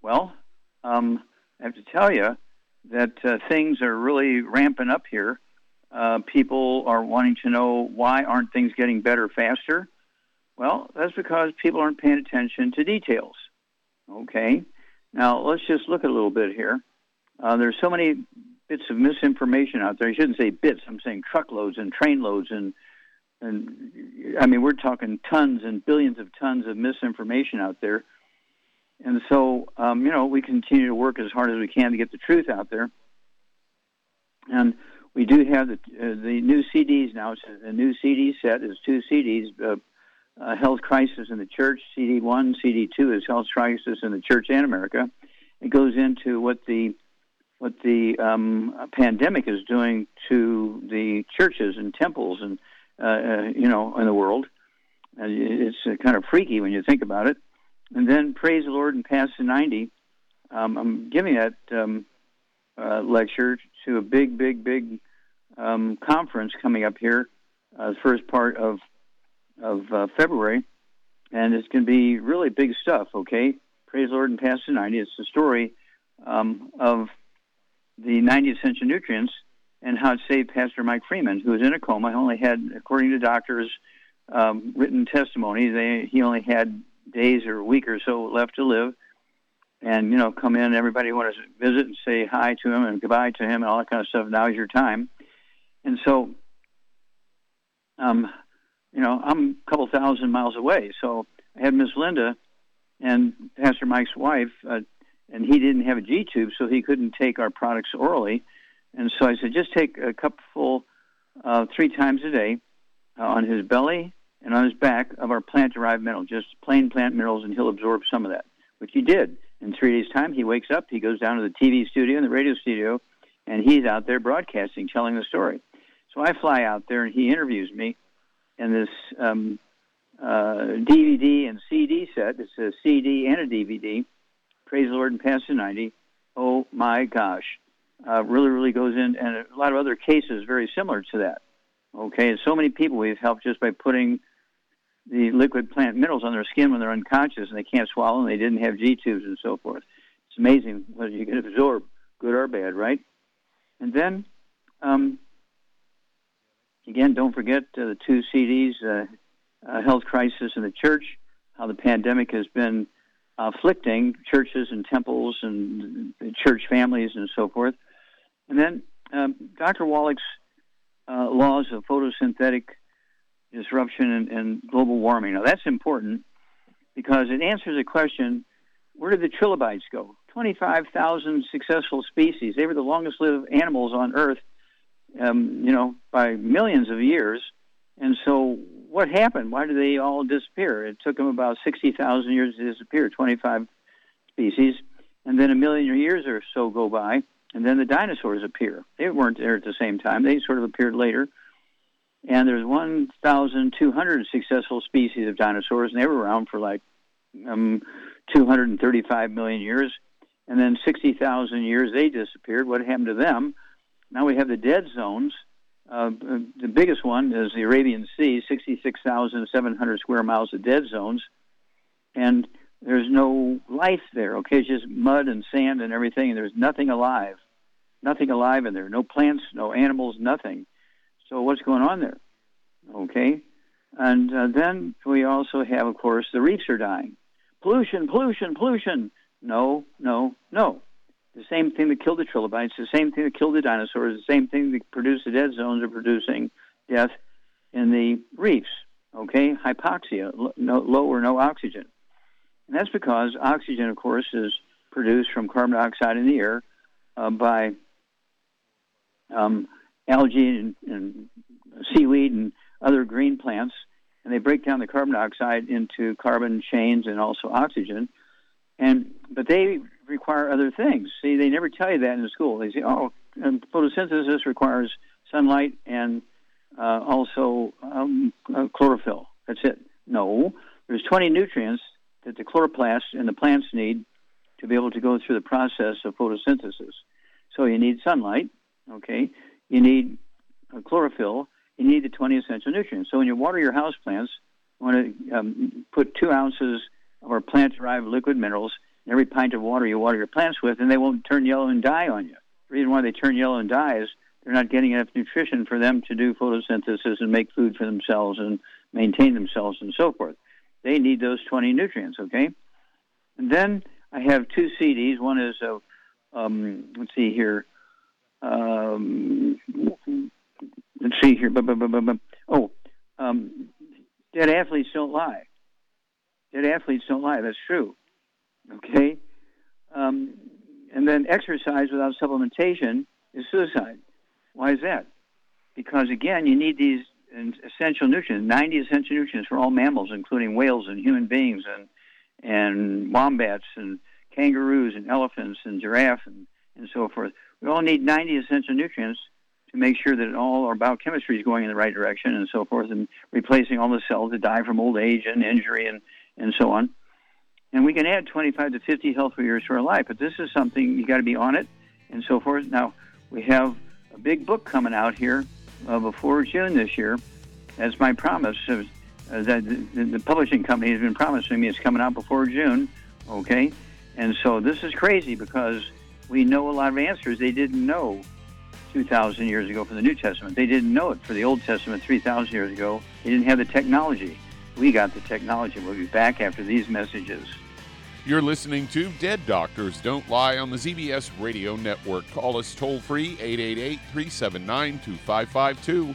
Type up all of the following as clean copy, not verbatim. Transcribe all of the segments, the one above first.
Well, I have to tell you that things are really ramping up here. People are wanting to know, why aren't things getting better faster? Well, that's because people aren't paying attention to details. Okay. Now, let's just look a little bit here. There's so many bits of misinformation out there. I shouldn't say bits. I'm saying truckloads and train loads. And I mean, we're talking tons and billions of tons of misinformation out there. And so, you know, we continue to work as hard as we can to get the truth out there. And we do have the new CDs now. It's a new CD set. It's two CDs, Health Crisis in the Church, CD1, CD2 is Health Crisis in the Church and America. It goes into what the pandemic is doing to the churches and temples and you know, in the world. And it's kind of freaky when you think about it. And then Praise the Lord and Pass the 90. I'm giving that lecture to a big conference coming up here, the first part of February, and it's going to be really big stuff, okay? Praise the Lord and Pass the 90. It's the story of the 90 essential nutrients and how it saved Pastor Mike Freeman, who was in a coma. He only had, according to doctors' written testimony, he only had days or a week or so left to live. And, you know, come in, everybody wanted to visit and say hi to him and goodbye to him and all that kind of stuff. Now is your time. And so, you know, I'm a couple thousand miles away, so I had Miss Linda and Pastor Mike's wife, and he didn't have a G-tube, so he couldn't take our products orally. And so I said, just take a cupful 3 times a day on his belly and on his back of our plant-derived mineral, just plain plant minerals, and he'll absorb some of that, which he did. In 3 days' time, he wakes up, he goes down to the TV studio and the radio studio, and he's out there broadcasting, telling the story. So I fly out there, and he interviews me. And this DVD and CD set, it's a CD and a DVD, Praise the Lord and Pass the 90, oh my gosh, really goes in, and a lot of other cases very similar to that. Okay, and so many people we've helped just by putting the liquid plant minerals on their skin when they're unconscious and they can't swallow and they didn't have G-tubes and so forth. It's amazing what you can absorb, good or bad, right? And then, again, don't forget the two CDs, Health Crisis in the Church, how the pandemic has been afflicting churches and temples and church families and so forth. And then Dr. Wallach's laws of photosynthetic disruption and global warming. Now, that's important because it answers the question, where did the trilobites go? 25,000 successful species. They were the longest-lived animals on Earth, you know, by millions of years. And so what happened? Why did they all disappear? It took them about 60,000 years to disappear, 25 species. And then a million years or so go by, and then the dinosaurs appear. They weren't there at the same time. They sort of appeared later. And there's 1,200 successful species of dinosaurs, and they were around for like 235 million years. And then 60,000 years, they disappeared. What happened to them? Now we have the dead zones. The biggest one is the Arabian Sea, 66,700 square miles of dead zones. And there's no life there, okay? It's just mud and sand and everything, and there's nothing alive. Nothing alive in there. No plants, no animals, nothing. So what's going on there? Okay. And then we also have, of course, the reefs are dying. Pollution, pollution, pollution. No. The same thing that killed the trilobites, the same thing that killed the dinosaurs, the same thing that produced the dead zones are producing death in the reefs, okay? Hypoxia, low or no oxygen. And that's because oxygen, of course, is produced from carbon dioxide in the air by algae and seaweed and other green plants, and they break down the carbon dioxide into carbon chains and also oxygen. But they require other things. See, they never tell you that in school. They say, oh, photosynthesis requires sunlight and also chlorophyll. That's it. No, there's 20 nutrients that the chloroplasts and the plants need to be able to go through the process of photosynthesis. So you need sunlight, okay? You need chlorophyll. You need the 20 essential nutrients. So when you water your house plants, you want to put 2 ounces of our plant-derived liquid minerals in every pint of water you water your plants with, and they won't turn yellow and die on you. The reason why they turn yellow and die is they're not getting enough nutrition for them to do photosynthesis and make food for themselves and maintain themselves and so forth. They need those 20 nutrients, okay? And then I have 2 CDs. One is, Dead Athletes Don't Lie. Dead Athletes Don't Lie. That's true. Okay? And then exercise without supplementation is suicide. Why is that? Because, again, you need these essential nutrients, 90 essential nutrients for all mammals, including whales and human beings and wombats and kangaroos and elephants and giraffe and so forth. We all need 90 essential nutrients to make sure that all our biochemistry is going in the right direction and so forth, and replacing all the cells that die from old age and injury and so on. And we can add 25 to 50 healthy years to our life, but this is something you got to be on it and so forth. Now, we have a big book coming out here before June this year. That's my promise. That the publishing company has been promising me it's coming out before June, okay? And so this is crazy because we know a lot of answers they didn't know 2,000 years ago for the New Testament. They didn't know it for the Old Testament 3,000 years ago. They didn't have the technology. We got the technology. We'll be back after these messages. You're listening to Dead Doctors Don't Lie on the ZBS Radio Network. Call us toll-free, 888-379-2552.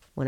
When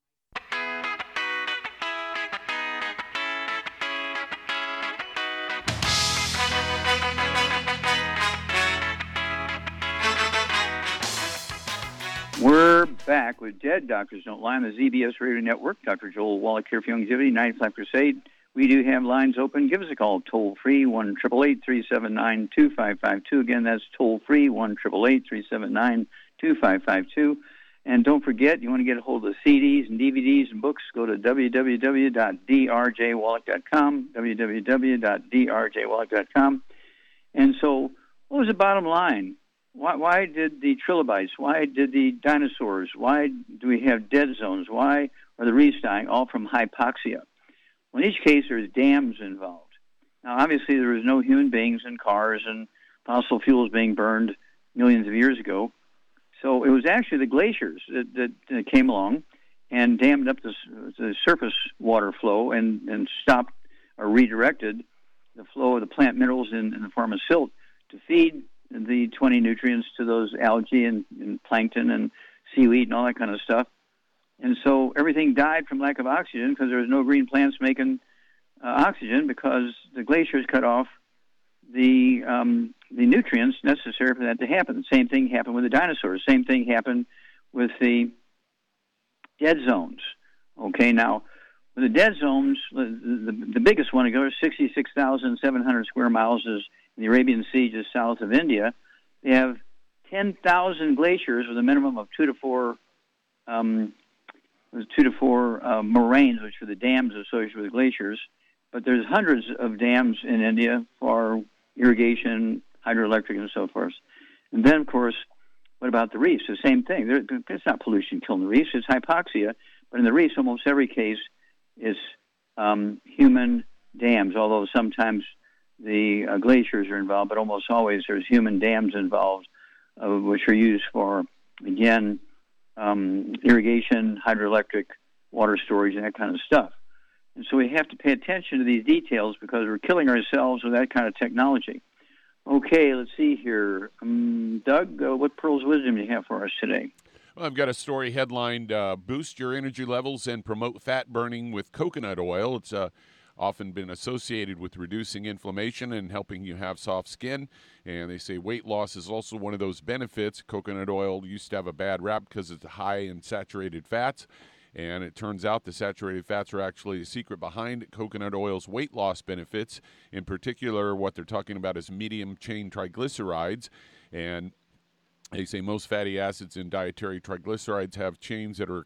We're back with Dead Doctors Don't Lie on the ZBS Radio Network. Dr. Joel Wallach here for Youngevity 95 Crusade. We do have lines open. Give us a call toll-free, 1-888-379-2552. Again, that's toll-free, 1-888-379-2552. And don't forget, you want to get a hold of CDs and DVDs and books, go to www.drjwallach.com, www.drjwallach.com. And so what was the bottom line? Why did the trilobites, why did the dinosaurs, why do we have dead zones, why are the reefs dying? All from hypoxia. Well, in each case, there's dams involved. Now, obviously, there was no human beings and cars and fossil fuels being burned millions of years ago. So it was actually the glaciers that came along and dammed up the surface water flow and stopped or redirected the flow of the plant minerals in the form of silt to feed the 20 nutrients to those algae and plankton and seaweed and all that kind of stuff. And so everything died from lack of oxygen because there was no green plants making oxygen because the glaciers cut off the nutrients necessary for that to happen. Same thing happened with the dinosaurs. Same thing happened with the dead zones. Okay, now, with the dead zones, the biggest one to go is 66,700 square miles is in the Arabian Sea just south of India. They have 10,000 glaciers with a minimum of 2 to 4 moraines, which are the dams associated with the glaciers. But there's hundreds of dams in India for irrigation, hydroelectric, and so forth. And then, of course, what about the reefs? The same thing. It's not pollution killing the reefs. It's hypoxia. But in the reefs, almost every case is human dams, although sometimes the glaciers are involved, but almost always there's human dams involved, which are used for, again, irrigation, hydroelectric, water storage, and that kind of stuff. And so we have to pay attention to these details because we're killing ourselves with that kind of technology. Okay, let's see here. Doug, what pearls of wisdom do you have for us today? Well, I've got a story headlined, Boost Your Energy Levels and Promote Fat Burning with Coconut Oil. It's often been associated with reducing inflammation and helping you have soft skin. And they say weight loss is also one of those benefits. Coconut oil used to have a bad rap because it's high in saturated fats. And it turns out the saturated fats are actually the secret behind coconut oil's weight loss benefits. In particular, what they're talking about is medium-chain triglycerides. And they say most fatty acids and dietary triglycerides have chains that are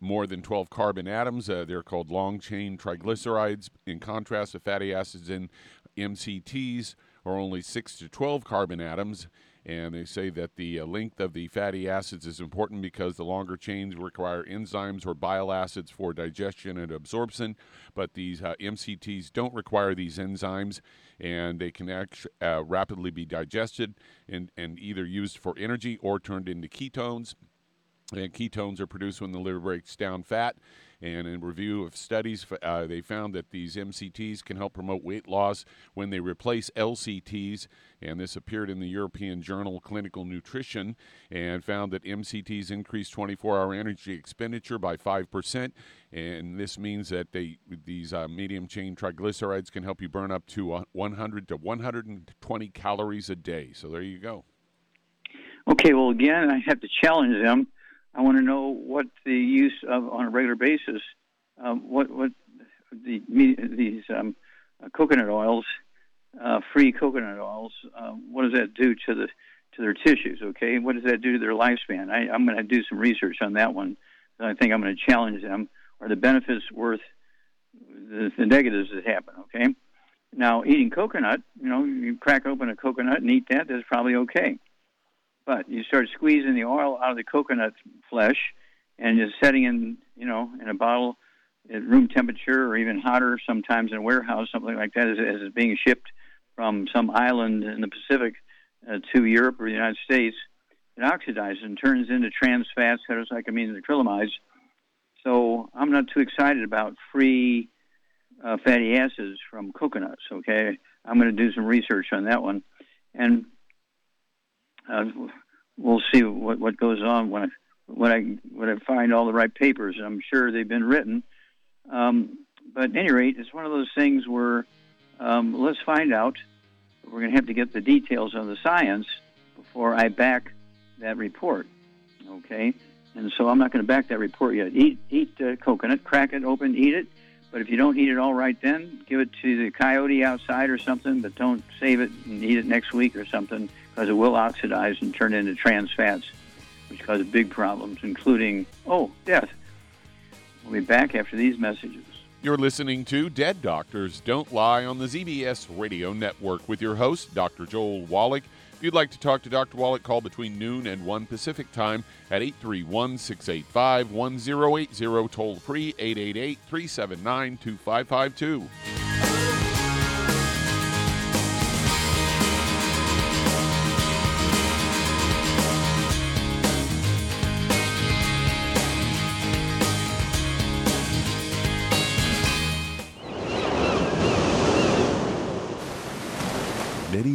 more than 12 carbon atoms. They're called long-chain triglycerides. In contrast, the fatty acids in MCTs are only 6 to 12 carbon atoms. And they say that the length of the fatty acids is important because the longer chains require enzymes or bile acids for digestion and absorption, but these MCTs don't require these enzymes, and they can rapidly be digested and either used for energy or turned into ketones. And ketones are produced when the liver breaks down fat. And in review of studies, they found that these MCTs can help promote weight loss when they replace LCTs. And this appeared in the European Journal Clinical Nutrition and found that MCTs increase 24-hour energy expenditure by 5%. And this means that these medium-chain triglycerides can help you burn up to 100 to 120 calories a day. So there you go. Okay, well, again, I have to challenge them. I want to know what the use of, on a regular basis, what these coconut oils, free coconut oils, what does that do to their tissues, okay? What does that do to their lifespan? I'm going to do some research on that one. I think I'm going to challenge them. Are the benefits worth the negatives that happen, okay? Now, eating coconut, you crack open a coconut and eat that, that's probably okay. But you start squeezing the oil out of the coconut flesh and just setting in, in a bottle at room temperature or even hotter, sometimes in a warehouse, something like that, as it's being shipped from some island in the Pacific to Europe or the United States, it oxidizes and turns into trans fats, heterocyclamines, and acrylamides. So I'm not too excited about free fatty acids from coconuts, okay? I'm going to do some research on that one. And we'll see what goes on when I find all the right papers. I'm sure they've been written. But at any rate, it's one of those things where let's find out. We're going to have to get the details of the science before I back that report. Okay? And so I'm not going to back that report yet. Eat coconut, crack it open, eat it. But if you don't eat it all right then, give it to the coyote outside or something, but don't save it and eat it next week or something, because it will oxidize and turn into trans fats, which cause big problems, including, death. We'll be back after these messages. You're listening to Dead Doctors Don't Lie on the ZBS Radio Network with your host, Dr. Joel Wallach. If you'd like to talk to Dr. Wallach, call between noon and 1 Pacific time at 831-685-1080, toll-free 888-379-2552. Many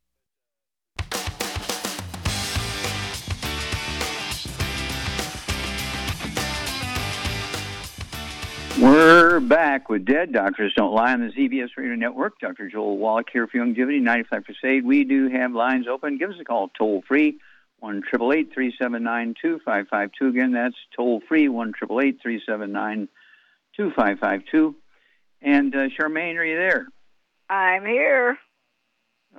We're back with Dead Doctors Don't Lie on the ZBS Radio Network. Dr. Joel Wallach here for Youngevity 95 Crusade. We do have lines open. Give us a call toll-free, 1-888-379-2552. Again, that's toll-free, 1-888-379-2552. And Charmaine, are you there? I'm here.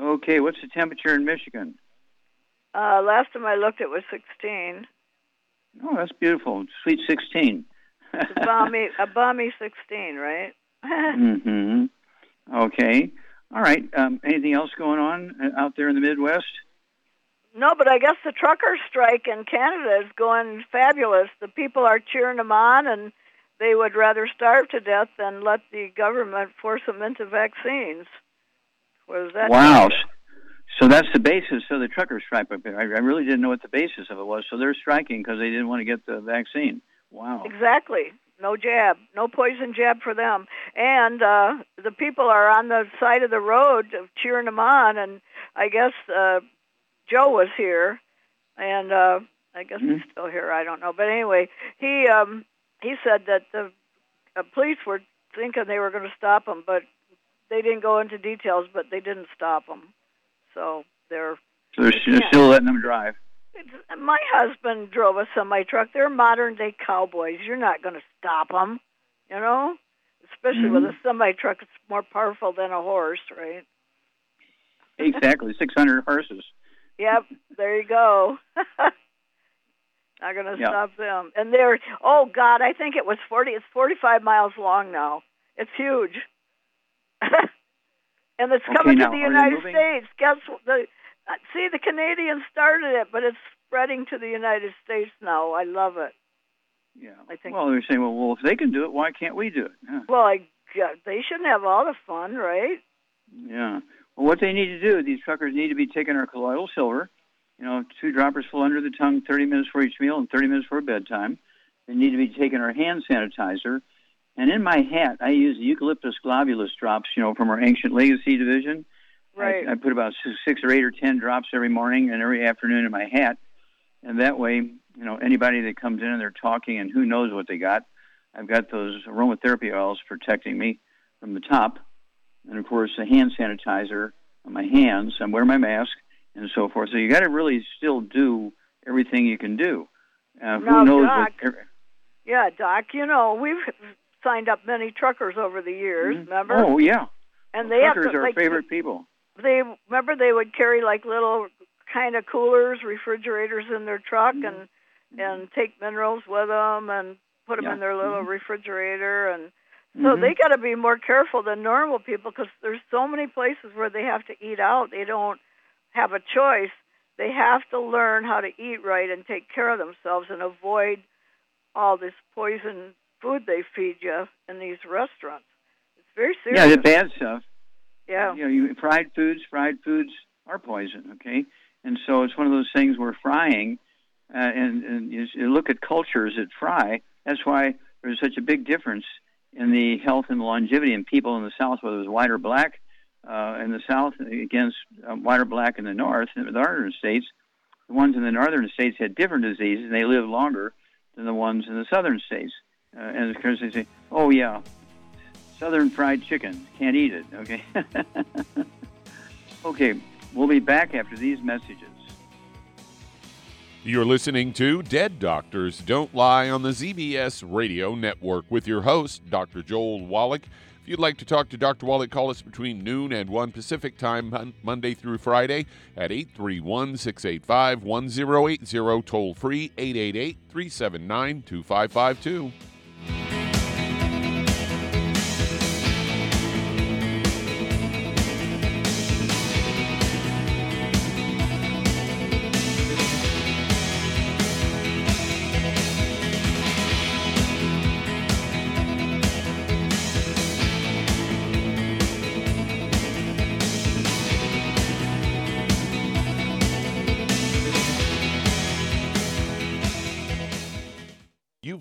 Okay, what's the temperature in Michigan? Last time I looked, it was 16. Oh, that's beautiful. Sweet 16. A balmy 16, right? Mm-hmm. Okay. All right. Anything else going on out there in the Midwest? No, but I guess the trucker strike in Canada is going fabulous. The people are cheering them on, and they would rather starve to death than let the government force them into vaccines. Was that? Wow. So that's the basis of the trucker strike. I really didn't know what the basis of it was. So they're striking because they didn't want to get the vaccine. Wow. Exactly. No jab, no poison jab for them. And the people are on the side of the road cheering them on. And I guess Joe was here, and I guess he's still here. I don't know. But anyway, he said that the police were thinking they were going to stop them, but they didn't go into details, but they didn't stop them. So they're still letting them drive. My husband drove a semi-truck. They're modern-day cowboys. You're not going to stop them, you know? Especially with a semi-truck, it's more powerful than a horse, right? Exactly, 600 horses. Yep, there you go. Not going to stop them. And they're, oh, God, I think it was 45 miles long now. It's huge. And it's coming to the United States. Guess what? See, the Canadians started it, but it's spreading to the United States now. I love it. Yeah. I think. Well, they're saying, well, if they can do it, why can't we do it? Yeah. Well, they shouldn't have all the fun, right? Yeah. Well, what they need to do, these truckers need to be taking our colloidal silver, 2 droppers full under the tongue, 30 minutes for each meal and 30 minutes for bedtime. They need to be taking our hand sanitizer. And in my hat, I use the eucalyptus globulus drops, from our Ancient Legacy division. Right. I put about 6 or 8 or 10 drops every morning and every afternoon in my hat. And that way, anybody that comes in and they're talking and who knows what they got, I've got those aromatherapy oils protecting me from the top. And, of course, the hand sanitizer on my hands. I wear my mask and so forth. So you got to really still do everything you can do. Who knows? Doc, Doc, we've signed up many truckers over the years, remember? Oh, yeah. And well, truckers are our favorite people. They would carry little kind of coolers, refrigerators in their truck, and take minerals with them and put them in their little refrigerator. And so they got to be more careful than normal people because there's so many places where they have to eat out. They don't have a choice. They have to learn how to eat right and take care of themselves and avoid all this poison food they feed you in these restaurants. It's very serious. Yeah, the bad stuff. Yeah. Fried foods are poison, okay? And so it's one of those things where frying, and you look at cultures that fry, that's why there's such a big difference in the health and longevity in people in the South, whether it was white or black in the South against white or black in the North, in the northern states. The ones in the northern states had different diseases, and they lived longer than the ones in the southern states. And of course they say, oh, yeah, Southern fried chicken. Can't eat it, okay? Okay, we'll be back after these messages. You're listening to Dead Doctors Don't Lie on the ZBS Radio Network with your host, Dr. Joel Wallach. If you'd like to talk to Dr. Wallach, call us between noon and 1 Pacific time, Monday through Friday at 831-685-1080, toll free 888-379-2552.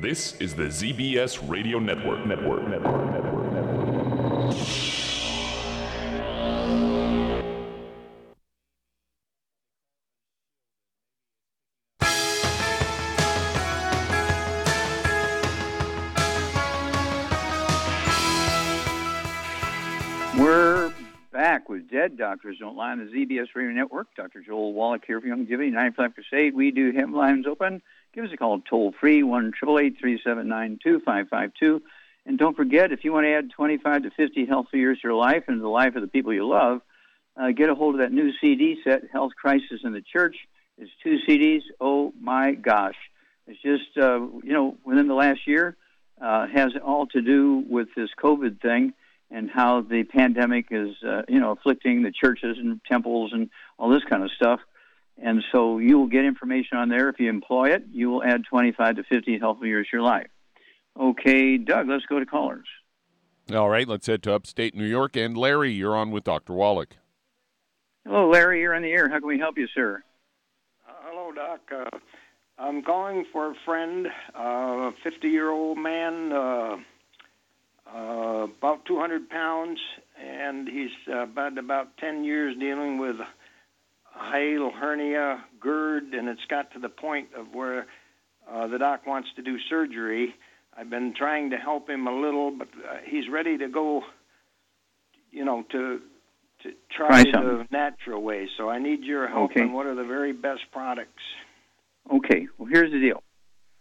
This is the ZBS Radio Network. We're back with Dead Doctors Don't Lie on the ZBS Radio Network. Dr. Joel Wallach here for Youngevity 95 Crusade. We do have lines open. Give us a call toll-free, 1-888-379-2552. And don't forget, if you want to add 25 to 50 healthy years to your life and the life of the people you love, get a hold of that new CD set, Health Crisis in the Church. It's 2 CDs. Oh, my gosh. It's just, within the last year, has all to do with this COVID thing and how the pandemic is, afflicting the churches and temples and all this kind of stuff. And so you will get information on there. If you employ it, you will add 25 to 50 healthy years to your life. Okay, Doug, let's go to callers. All right, let's head to upstate New York. And Larry, you're on with Dr. Wallach. Hello, Larry, you're on the air. How can we help you, sir? Hello, Doc. I'm calling for a friend, a 50-year-old man, about 200 pounds, and he's about 10 years dealing with hiatal hernia, GERD, and it's got to the point of where the doc wants to do surgery. I've been trying to help him a little, but he's ready to go, to try the natural way. So I need your help. Okay. And what are the very best products? Okay. Well, here's the deal.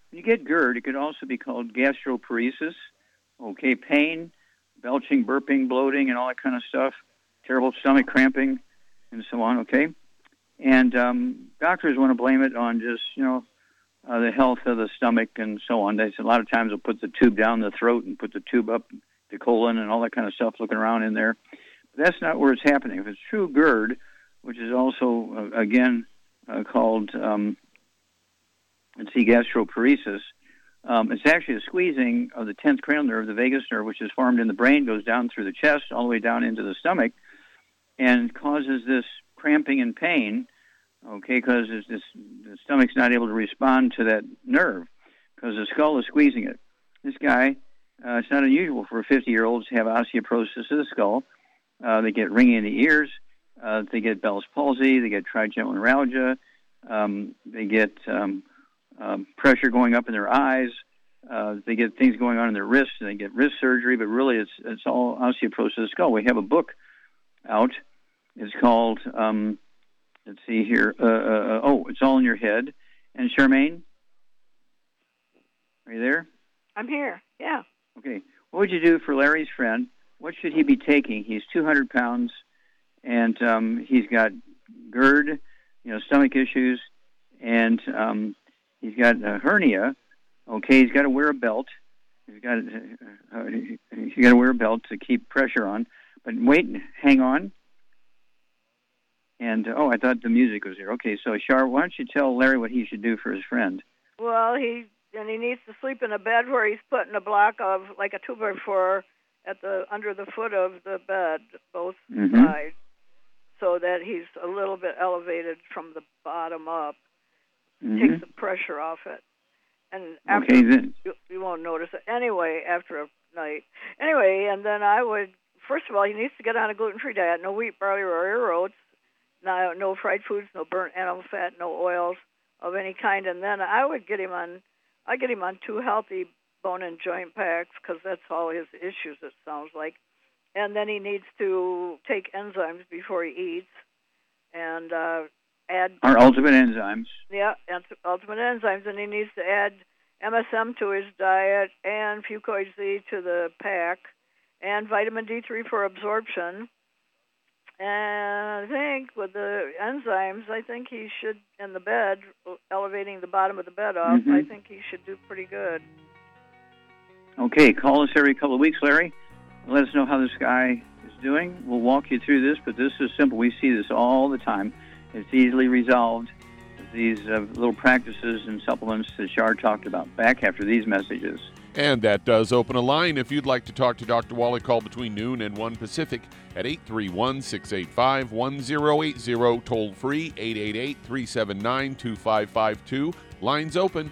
When you get GERD, it could also be called gastroparesis, okay, pain, belching, burping, bloating, and all that kind of stuff, terrible stomach cramping, and so on, okay? And doctors want to blame it on just, the health of the stomach and so on. They said a lot of times they'll put the tube down the throat and put the tube up the colon and all that kind of stuff looking around in there. But that's not where it's happening. If it's true GERD, which is also, called, gastroparesis, it's actually a squeezing of the 10th cranial nerve, the vagus nerve, which is formed in the brain, goes down through the chest, all the way down into the stomach, and causes this cramping and pain. Okay, because the stomach's not able to respond to that nerve because the skull is squeezing it. This guy, it's not unusual for 50-year-olds to have osteoporosis of the skull. They get ringing in the ears. They get Bell's palsy. They get trigeminal neuralgia. They get pressure going up in their eyes. They get things going on in their wrists, and they get wrist surgery, but really it's all osteoporosis of the skull. We have a book out. It's called... It's All in Your Head. And Charmaine, are you there? I'm here, yeah. Okay. What would you do for Larry's friend? What should he be taking? He's 200 pounds, and he's got GERD, stomach issues, and he's got a hernia. Okay, he's got to wear a belt, You got to wear a belt to keep pressure on. But wait, hang on. And, oh, I thought the music was here. Okay, so, Char, why don't you tell Larry what he should do for his friend? Well, he needs to sleep in a bed where he's putting a block of, like a 2x4, under the foot of the bed, both sides, so that he's a little bit elevated from the bottom up. Takes the pressure off it. And after, you won't notice it anyway after a night. Anyway, and then I would, first of all, he needs to get on a gluten-free diet. No wheat, barley, or ear oats. No fried foods, no burnt animal fat, no oils of any kind. And then I get him on 2 healthy bone and joint packs, because that's all his issues, it sounds like. And then he needs to take enzymes before he eats and add... Our Ultimate Enzymes. Yeah, Ultimate Enzymes. And he needs to add MSM to his diet and Fucoid Z to the pack and vitamin D3 for absorption. And I think with the enzymes, I think he should, in the bed, elevating the bottom of the bed up, I think he should do pretty good. Okay, call us every couple of weeks, Larry. Let us know how this guy is doing. We'll walk you through this, but this is simple. We see this all the time. It's easily resolved with these little practices and supplements that Char talked about. Back after these messages. And that does open a line. If you'd like to talk to Dr. Wallach, call between noon and 1 Pacific at 831-685-1080, toll free 888-379-2552. Lines open.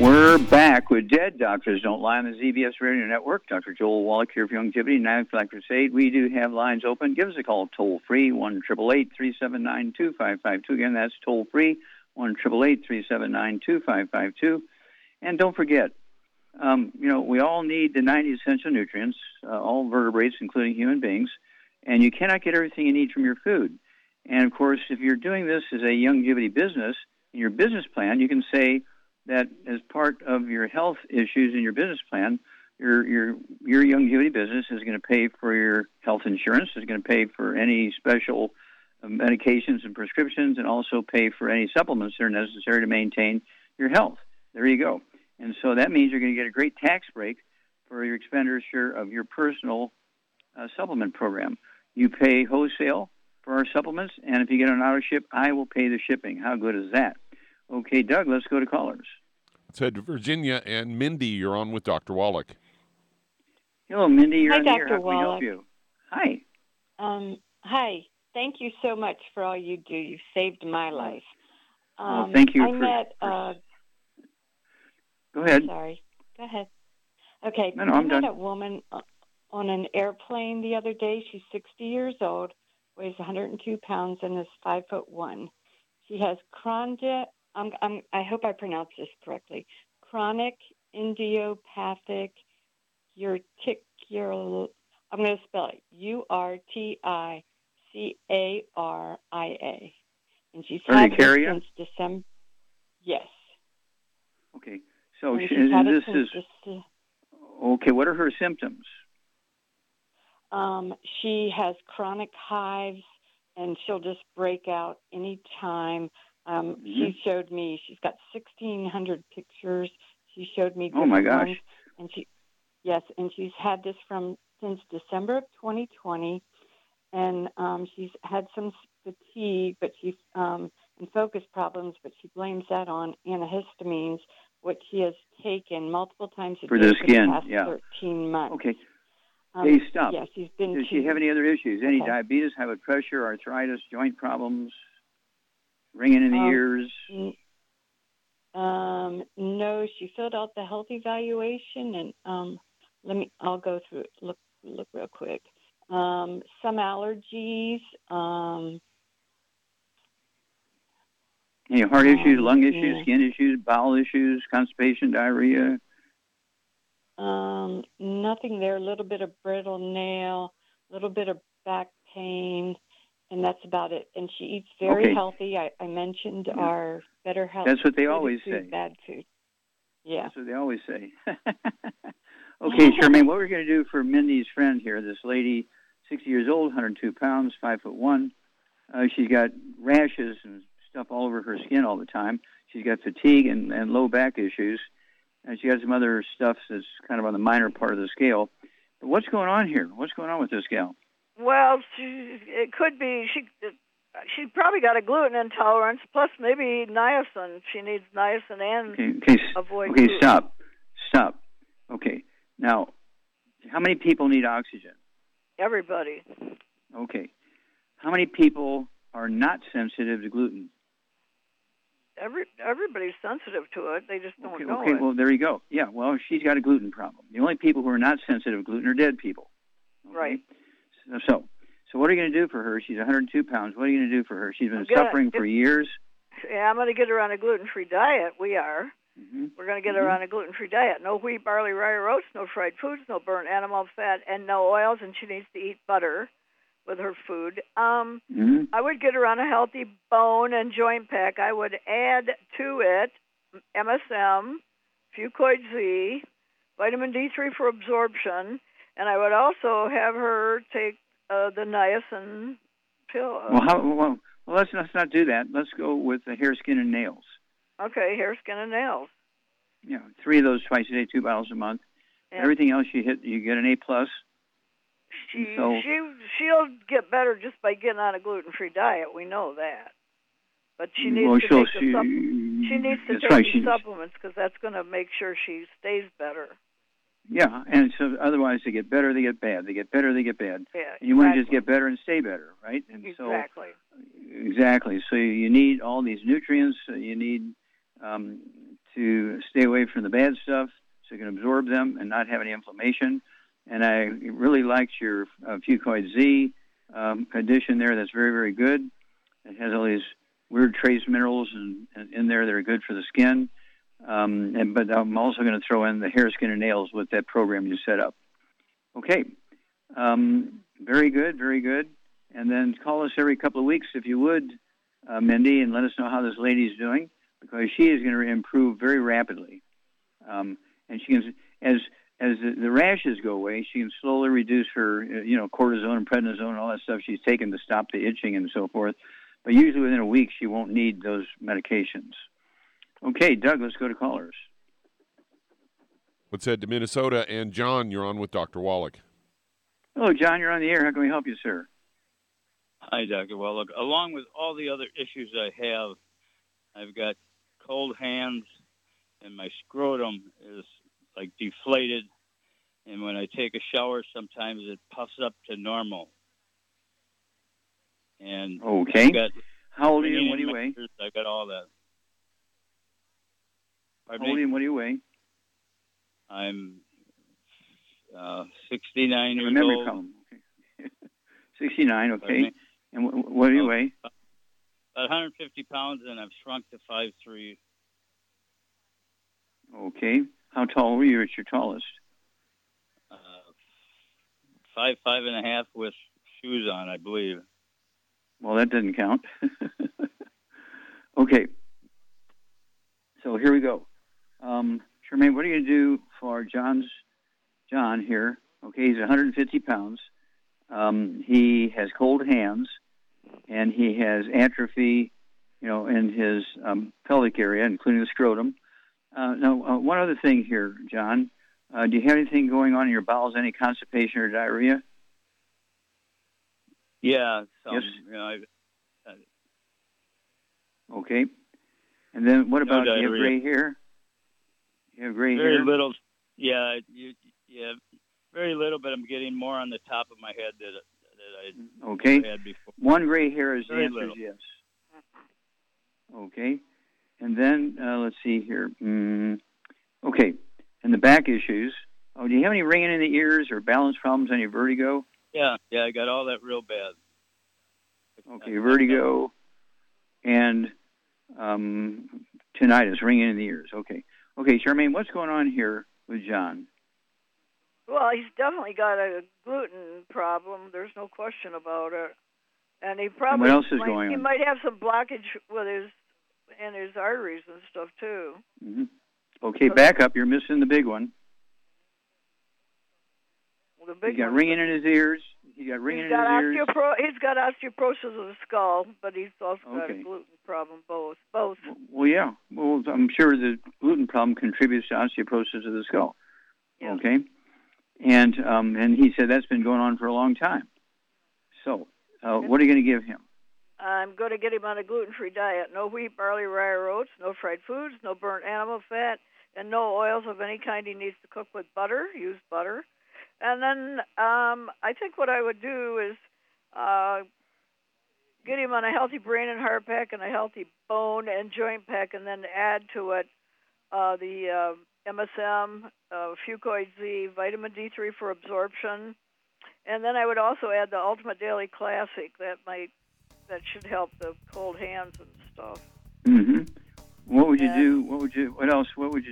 We're back with Dead Doctors Don't Lie on the ZBS Radio Network. Dr. Joel Wallach here for Youngevity 95 Crusade. We do have lines open. Give us a call toll-free, 1-888-379-2552. Again, that's toll-free, 1-888-379-2552. And don't forget, we all need the 90 essential nutrients, all vertebrates, including human beings, and you cannot get everything you need from your food. And, of course, if you're doing this as a Youngevity business, in your business plan, you can say that as part of your health issues in your business plan, your Youngevity business is going to pay for your health insurance, is going to pay for any special medications and prescriptions, and also pay for any supplements that are necessary to maintain your health. There you go. And so that means you're going to get a great tax break for your expenditure of your personal supplement program. You pay wholesale for our supplements, and if you get an auto ship, I will pay the shipping. How good is that? Okay, Doug, let's go to callers. Let's head to Virginia, and Mindy, you're on with Dr. Wallach. Hello, Mindy. You're on the air. How can we help you? Hi. Hi. Thank you so much for all you do. You've saved my life. Well, thank you. Go ahead. Sorry. Go ahead. Okay. No, I'm done. I met a woman on an airplane the other day. She's 60 years old, weighs 102 pounds, and is 5'1". She has I hope I pronounce this correctly. Chronic idiopathic urticaria. I'm going to spell it URTICARIA. And she's had it since December. Yes. Okay. So okay, what are her symptoms? She has chronic hives, and she'll just break out any time. She showed me, she's got 1,600 pictures. She showed me. Oh, my gosh. And she's had this since December of 2020, and she's had some fatigue and focus problems, but she blames that on antihistamines, which she has taken multiple times a day for the past 13 months. Okay. Hey, stop. Yeah, does she have any other issues? Any diabetes, high blood pressure, arthritis, joint problems, ringing in the ears? No, she filled out the health evaluation, and I'll go through it. Look real quick. Some allergies. Any heart issues, lung issues, skin issues, bowel issues, constipation, diarrhea? Nothing there. A little bit of brittle nail, a little bit of back pain, and that's about it. And she eats very healthy. I mentioned our better health. That's what they always say. Bad food. Yeah. That's what they always say. Okay, Charmaine, what we're going to do for Mindy's friend here, this lady, 60 years old, 102 pounds, 5'1". She's got rashes and stuff all over her skin all the time. She's got fatigue and low back issues. And she has some other stuff that's kind of on the minor part of the scale. But what's going on here? What's going on with this gal? Well, it could be she probably got a gluten intolerance, plus maybe niacin. She needs niacin and avoid gluten. Okay, stop. Okay, now, how many people need oxygen? Everybody. Okay. How many people are not sensitive to gluten? Everybody's sensitive to it. They just don't know it. Okay, well, there you go. Yeah, well, she's got a gluten problem. The only people who are not sensitive to gluten are dead people. Okay? Right. So what are you going to do for her? She's 102 pounds. What are you going to do for her? She's been suffering for years. Yeah, I'm going to get her on a gluten-free diet. We are. Mm-hmm. We're going to get her on a gluten-free diet. No wheat, barley, rye, or oats, no fried foods, no burnt animal fat, and no oils, and she needs to eat butter with her food. I would get her on a healthy bone and joint pack. I would add to it MSM, Fucoid Z, vitamin D3 for absorption, and I would also have her take the niacin pill. Well, let's not do that. Let's go with the hair, skin, and nails. Okay, hair, skin, and nails. Yeah, 3 of those twice a day, 2 bottles a month. Yeah. Everything else you get an A+. She'll get better just by getting on a gluten-free diet. We know that, but she needs to take the supplements because that's going to make sure she stays better. Yeah, and so otherwise they get better, they get bad. They get better, they get bad. Yeah, and you want to just get better and stay better, right? And exactly. Exactly. So you need all these nutrients. You need to stay away from the bad stuff so you can absorb them and not have any inflammation. And I really liked your Fucoid Z addition there. That's very, very good. It has all these weird trace minerals in there that are good for the skin. But I'm also going to throw in the hair, skin, and nails with that program you set up. Okay. Very good, very good. And then call us every couple of weeks, if you would, Mindy, and let us know how this lady's doing, because she is going to improve very rapidly. And she can, as the rashes go away, she can slowly reduce her, cortisone and prednisone and all that stuff she's taken to stop the itching and so forth. But usually within a week, she won't need those medications. Okay, Doug, let's go to callers. Let's head to Minnesota. And John, you're on with Dr. Wallach. Hello, John. You're on the air. How can we help you, sir? Hi, Dr. Wallach. Along with all the other issues I have, I've got cold hands, and my scrotum is like deflated. And when I take a shower, sometimes it puffs up to normal. And okay. How old are you and what do you weigh? I've got all that. Pardon me? How old are you and what do you weigh? I'm 69 years old. Column. Okay. 69, okay. And what do you weigh? About 150 pounds, and I've shrunk to 5'3". Okay. How tall were you at your tallest? 5.5 with shoes on, I believe. Well, that doesn't count. Okay. So here we go. Jermaine, what are you going to do for John here? Okay, he's 150 pounds. He has cold hands, and he has atrophy, in his pelvic area, including the scrotum. Now, one other thing here, John. Do you have anything going on in your bowels, any constipation or diarrhea? Yeah. Yes. Okay. And then what about do you have gray hair? You have gray hair? Very little. Yeah. Yeah. Very little, but I'm getting more on the top of my head that I had before. One gray hair is very little. Yes. Okay. And then let's see here. Okay. And the back issues. Oh, do you have any ringing in the ears or balance problems, any vertigo? Yeah, I got all that real bad. Okay, vertigo and tinnitus, ringing in the ears. Okay, Charmaine, what's going on here with John? Well, he's definitely got a gluten problem. There's no question about it. And he probably what else is going on? He might have some blockage with his arteries and stuff too. Mm-hmm. Okay, back up. You're missing the big one. Well, he got ringing in his ears. He's got osteoporosis of the skull, but he's also got a gluten problem, both. Well, yeah. Well, I'm sure the gluten problem contributes to osteoporosis of the skull. Yeah. Okay. And he said that's been going on for a long time. So what are you going to give him? I'm going to get him on a gluten-free diet. No wheat, barley, rye, or oats, no fried foods, no burnt animal fat, and no oils of any kind. He needs to cook with butter, use butter. And then I think what I would do is get him on a healthy brain and heart pack and a healthy bone and joint pack, and then add to it the MSM, Fucoid Z, vitamin D3 for absorption. And then I would also add the Ultimate Daily Classic. That should help the cold hands and stuff. Mm-hmm. What would you do? What would you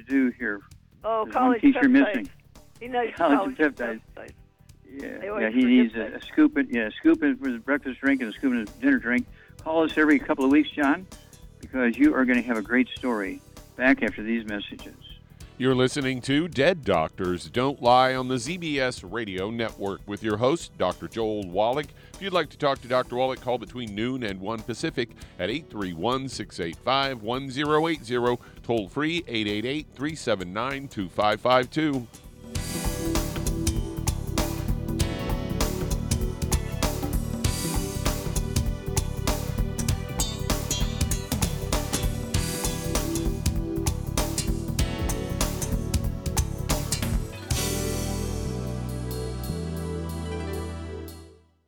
do here? Oh, college peptides. You're missing. He knows college peptides. Yeah, he needs a scoop. A scoop in for his breakfast drink and a scoop in his dinner drink. Call us every couple of weeks, John, because you are going to have a great story. Back after these messages. You're listening to Dead Doctors Don't Lie on the ZBS Radio Network with your host, Dr. Joel Wallach. If you'd like to talk to Dr. Wallach, call between noon and 1 Pacific at 831-685-1080, toll free 888-379-2552.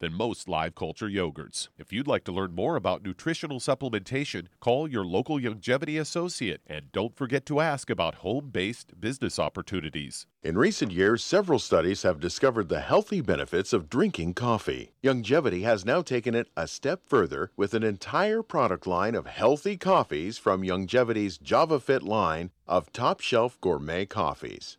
than most live culture yogurts. If you'd like to learn more about nutritional supplementation, call your local Youngevity associate, and don't forget to ask about home-based business opportunities. In recent years, several studies have discovered the healthy benefits of drinking coffee. Youngevity has now taken it a step further with an entire product line of healthy coffees from Youngevity's JavaFit line of top-shelf gourmet coffees.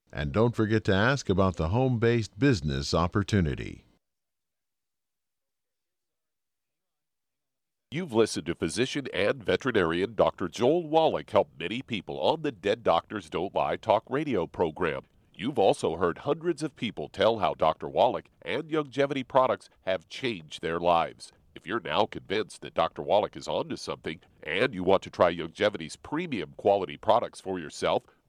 And don't forget to ask about the home-based business opportunity. You've listened to physician and veterinarian Dr. Joel Wallach help many people on the Dead Doctors Don't Lie talk radio program. You've also heard hundreds of people tell how Dr. Wallach and Youngevity products have changed their lives. If you're now convinced that Dr. Wallach is onto something and you want to try Youngevity's premium quality products for yourself,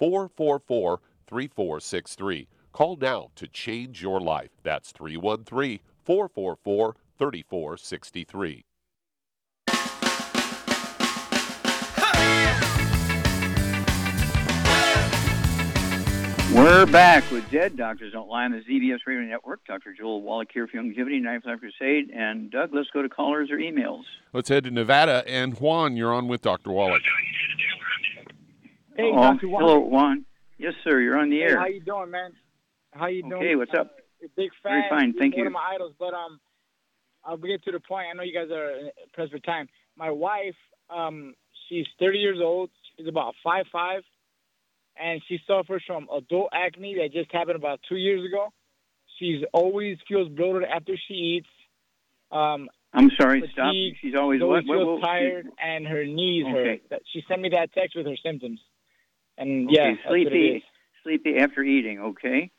444-3463. Call now to change your life. That's 313-444-3463. We're back with Dead Doctors Don't Lie on the ZBS Radio Network. Dr. Joel Wallach here for Youngevity 95 Crusade. And, Doug, let's go to callers or emails. Let's head to Nevada. And, Juan, you're on with Dr. Wallach. Hey, Dr. Wallach. Hello, Juan. Yes, sir. You're on the air. How you doing, man? How you doing? Okay, what's up? Big fan. Very fine, thank you. One of my idols, but I'll get to the point. I know you guys are pressed for time. My wife, she's 30 years old. She's about 5'5", and she suffers from adult acne that just happened about 2 years ago. She's always feels bloated after she eats. I'm sorry, fatigue, stop. She's always feels tired, and her knees hurt. She sent me that text with her symptoms. And yeah, sleepy after eating, okay?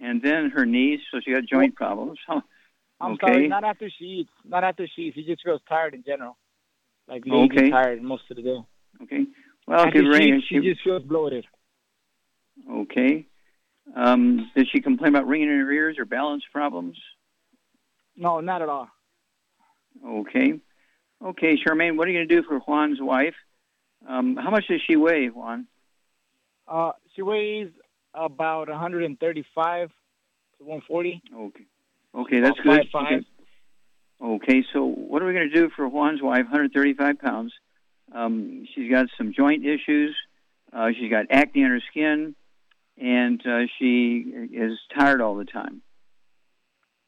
And then her knees, so she got joint problems. Huh. I'm sorry, not after she eats. Not after she eats. She just feels tired in general. Like lazy tired most of the day. Okay. Well, after she just feels bloated. Okay. Did she complain about ringing in her ears or balance problems? No, not at all. Okay. Okay, Charmaine, what are you going to do for Juan's wife? How much does she weigh, Juan? She weighs about 135 to 140. Okay. Okay, that's good. 5'5". Okay, so what are we going to do for Juan's wife, 135 pounds? She's got some joint issues. She's got acne on her skin, and she is tired all the time.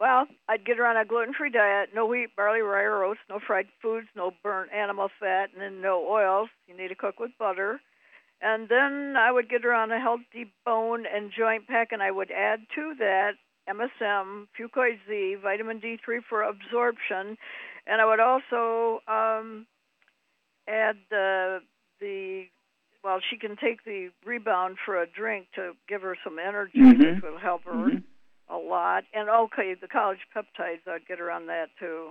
Well, I'd get her on a gluten-free diet, no wheat, barley, rye, or oats, no fried foods, no burnt animal fat, and then no oils. You need to cook with butter. And then I would get her on a healthy bone and joint pack, and I would add to that MSM, Fucoid Z, vitamin D3 for absorption. And I would also add well, she can take the Rebound for a drink to give her some energy, which will help her. Mm-hmm. A lot. And okay, the Collagen Peptides, I'd get her on that too.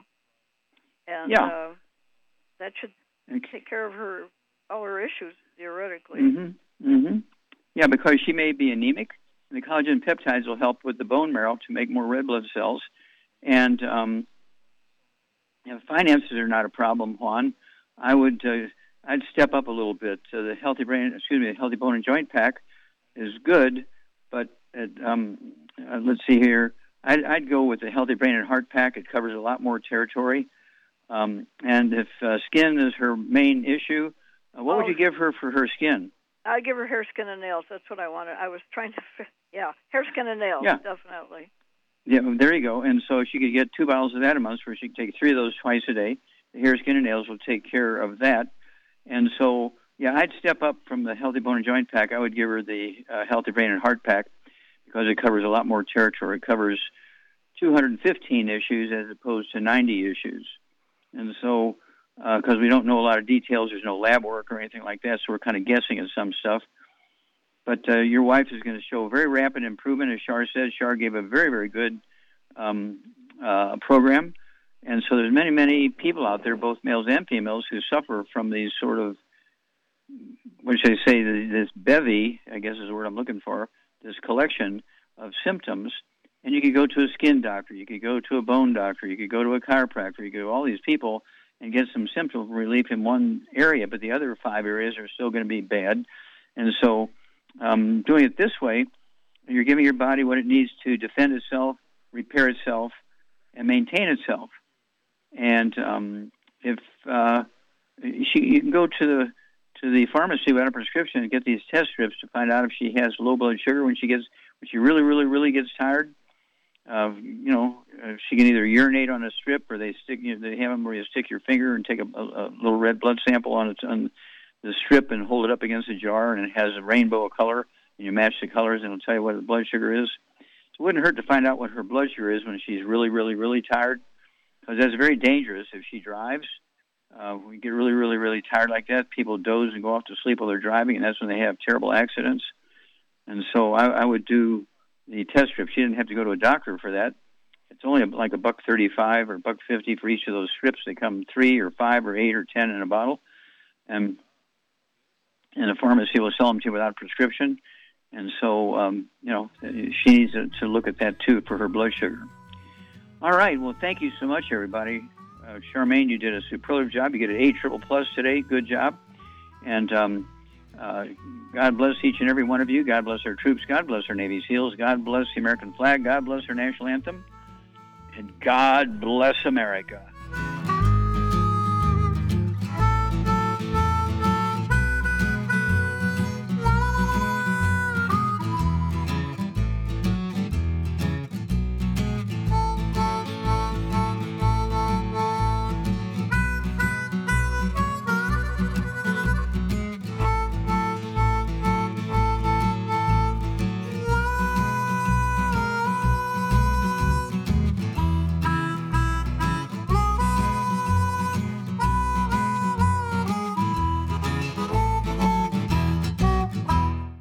And that should take care of her all her issues, theoretically. Yeah, because she may be anemic. The Collagen Peptides will help with the bone marrow to make more red blood cells. And if finances are not a problem, Juan, I would I'd step up a little bit. The Healthy Bone and Joint Pack is good, but let's see here. I'd go with the Healthy Brain and Heart Pack. It covers a lot more territory. And if skin is her main issue, what would you give her for her skin? I'd give her hair, skin, and nails. That's what I wanted. I was trying to, hair, skin, and nails, yeah. Definitely. Yeah, there you go. And so she could get 2 bottles of that a month, where she could take 3 of those twice a day. The hair, skin, and nails will take care of that. And so, yeah, I'd step up from the Healthy Bone and Joint Pack. I would give her the Healthy Brain and Heart Pack because it covers a lot more territory. It covers 215 issues as opposed to 90 issues. And so, because we don't know a lot of details, there's no lab work or anything like that, so we're kind of guessing at some stuff. But your wife is going to show very rapid improvement, as Shar said. Shar gave a very, very good program. And so there's many, many people out there, both males and females, who suffer from these sort of, what should I say, this bevy, I guess is the word I'm looking for, this collection of symptoms. And you could go to a skin doctor, you could go to a bone doctor, you could go to a chiropractor, you could go to all these people and get some symptom relief in one area, but the other 5 areas are still going to be bad. And so doing it this way, you're giving your body what it needs to defend itself, repair itself, and maintain itself. And if you can go to the pharmacy without a prescription and get these test strips to find out if she has low blood sugar when she really, really, really gets tired. She can either urinate on a strip, or they stick. They have them where you stick your finger and take a little red blood sample on the strip and hold it up against a jar, and it has a rainbow of color, and you match the colors, and it'll tell you what the blood sugar is. So it wouldn't hurt to find out what her blood sugar is when she's really, really, really tired, because that's very dangerous if she drives. We get really, really, really tired like that. People doze and go off to sleep while they're driving, and that's when they have terrible accidents. And so I would do the test strip. She didn't have to go to a doctor for that. It's only like $1.35 or $1.50 for each of those strips. They come 3 or 5 or 8 or 10 in a bottle, and the pharmacy will sell them to you without a prescription. And so, she needs to look at that too for her blood sugar. All right. Well, thank you so much, everybody. Charmaine, you did a superlative job. You get an A+++ today. Good job. And God bless each and every one of you. God bless our troops. God bless our Navy SEALs. God bless the American flag. God bless our national anthem. And God bless America.